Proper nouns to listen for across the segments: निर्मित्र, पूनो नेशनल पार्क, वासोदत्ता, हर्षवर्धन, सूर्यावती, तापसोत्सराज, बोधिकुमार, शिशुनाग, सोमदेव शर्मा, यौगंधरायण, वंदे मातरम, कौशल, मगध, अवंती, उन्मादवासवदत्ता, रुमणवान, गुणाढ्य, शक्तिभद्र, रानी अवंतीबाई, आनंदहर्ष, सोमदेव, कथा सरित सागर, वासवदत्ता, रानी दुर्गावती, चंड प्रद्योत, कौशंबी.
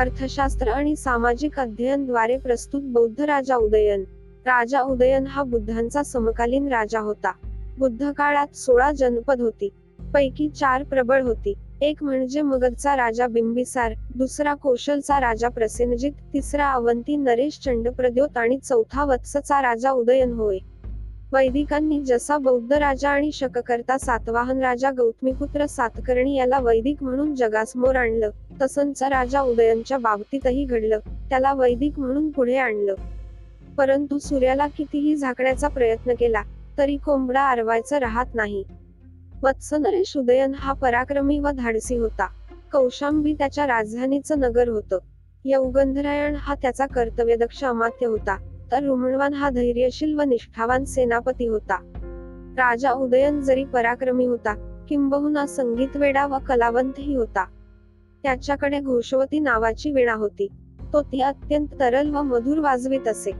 अर्थशास्त्र आणि सामाजिक अध्ययन द्वारे प्रस्तुत बौद्ध राजा उदयन। राजा उदयन हा बुद्धांचा समकालीन राजा होता। बुद्ध काळात 16 जनपद होती, पैकी 4 प्रबळ होती। एक म्हणजे मगधचा राजा बिंबिसार, दुसरा कौशलचा राजा प्रसेनजित, तिसरा अवंती नरेश चंड प्रद्योत आणि चौथा वत्सचा राजा उदयन होय। वैदिकांनी जसा बौद्ध राजा आणि शककर्ता सातवाहन राजा गौतमीपुत्र सातकर्णी याला वैदिक म्हणून जगासमोर आणलं, तसंच राजा उदयनच्या बाबतीतही घडलं, त्याला वैदिक म्हणून पुढे आणलं। परंतु सूर्याला कितीही झाकण्याचा प्रयत्न केला तरी कोंबडा आरवायचं राहत नाही। वत्स नरेश उदयन हा पराक्रमी व धाडसी होता। कौशंबी त्याच्या राजधानीचं नगर होतं। यौगंधरायण हा त्याचा कर्तव्यदक्ष अमात्य होता, तर रुमणवान हा धैर्यशील व निष्ठावान सेनापती होता। राजा उदयन जरी पराक्रमी होता, किंबहुना संगीतवेडा व कलावंतही होता। त्याच्याकडे घोषवती नावाची वीणा होती, तो ती अत्यंत तरल व मधुर वाजवित असे।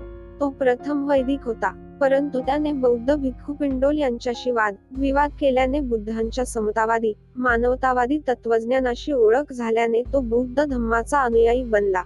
तो प्रथम वैदिक होता, परंतु त्याने बौद्ध भिक्खू पिंडोल यांच्याशी विवाद केल्याने बुद्धांच्या समतावादी मानवतावादी तत्वज्ञानाशी ओळख झाल्याने तो बौद्ध धम्माचा अनुयायी बनला।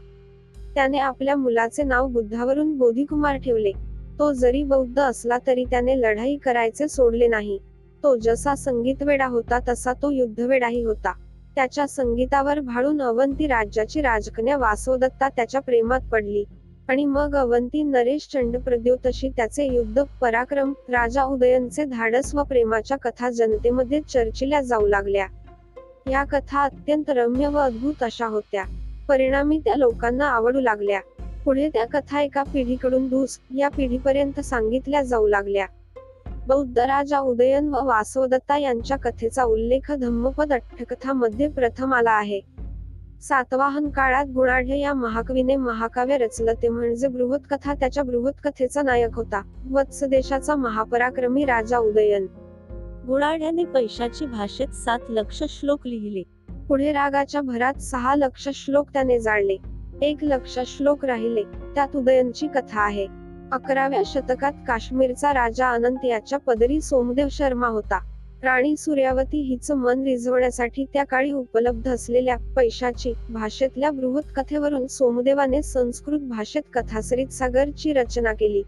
त्याने आपल्या मुलाचे नाव बुद्धावरून बोधिकुमार ठेवले। तो जरी बौद्ध असला तरी त्याने लढाई करायचे सोडले नाही। तो जसा संगीतवेडा होता तसा तो युद्धवेडाही होता। त्याच्या संगीतावर भाळून अवंती राज्याची राजकन्या वासोदत्ता त्याच्या प्रेमात पडली आणि मग अवंती नरेश चंडप्रद्योतशी त्याचे युद्ध पराक्रम, राजा उदयनचे धाडस व प्रेमाच्या कथा जनतेमध्ये चर्चिल्या जाऊ लागल्या। या कथा अत्यंत रम्य व अद्भुत अशा होत्या, परिणामी त्या लोकांना आवडू लागल्या। पुढे त्या कथा एका पिढीकडून या पिढीपर्यंत सांगितल्या जाऊ लागल्या। बौद्ध राजा उदयन व वासवदत्ता यांच्या कथेचा उल्लेख धम्मपद अठ्ठकथामध्ये प्रथम आला आहे। सातवाहन काळात गुणाढ्य या महाकवीने महाकाव्य रचलं, ते म्हणजे बृहत्कथा। त्याच्या बृहत्कथेचा नायक होता वत्सदेशाचा महापराक्रमी राजा उदयन। गुणाढ्याने पैशाची भाषेत 7 लाख श्लोक लिहिले। पुढे रागाच्या भरात 6 लाख श्लोक त्याने जाळले, 1 लाख श्लोक राहिले, त्यात उदयनची कथा आहे। 11व्या शतकात काश्मीरचा राजा अनंत याच्या पदरी सोमदेव शर्मा होता। राणी सूर्यावती हिचं मन रिझवण्यासाठी त्या काळी उपलब्ध असलेल्या पैशाची भाषेतल्या बृहत् कथेवरून सोमदेवाने संस्कृत भाषेत कथा सरित सागर ची रचना केली।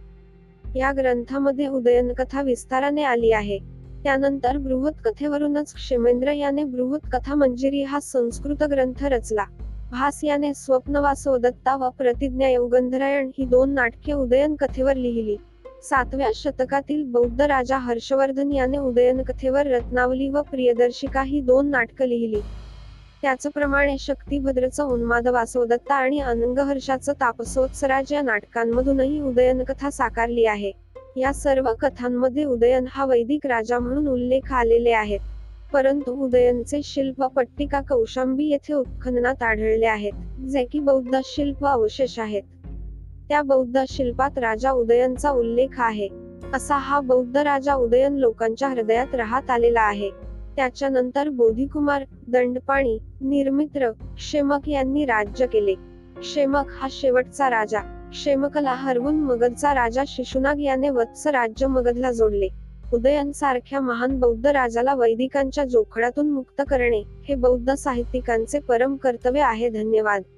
या ग्रंथामध्ये उदयन कथा विस्ताराने आली आहे। त्यानंतर बृहत् कथेवरूनच क्षेमेंद्र याने बृहत् कथा मंजिरी हा संस्कृत ग्रंथ रचला। भास याने स्वप्नवासोदत्ता व प्रतिज्ञा यौगंधरायण ही 2 नाटके उदयन कथेवर लिहिली। 7व्या शतकातील बौद्ध राजा हर्षवर्धन याने उदयन कथेवर रत्नावली व प्रियदर्शिका ही 2 नाटकं लिहिली। त्याचप्रमाणे शक्तिभद्रचं उन्मादवासवदत्ता आणि आनंदहर्षाचं तापसोत्सराज या नाटकांमधूनही उदयन कथा साकारली आहे। या सर्व कथांमध्ये उदयन हा वैदिक राजा म्हणून उल्लेख आलेले आहेत, परंतु उदयनचे शिल्प पट्टिका कौशंबी येथे उत्खननात आढळले आहेत, जे की बौद्ध शिल्प अवशेष आहेत। त्या बौद्ध शिल्पात राजा उदयनचा उल्लेख आहे। असा हा बौद्ध राजा उदयन लोकांच्या हृदयात राहत आलेला आहे। त्याच्यानंतर बोधिकुमार, दंडपाणी, निर्मित्र, क्षेमक यांनी राज्य केले। क्षेमक हा शेवटचा राजा। क्षेमकला हरवून मगधचा राजा शिशुनाग याने वत्स राज्य मगधला जोडले। उदयन सारख्या महान बौद्ध राजाला वैदिकांच्या जोखडातून मुक्त करणे हे बौद्ध साहित्यिकांचे परम कर्तव्य आहे। धन्यवाद।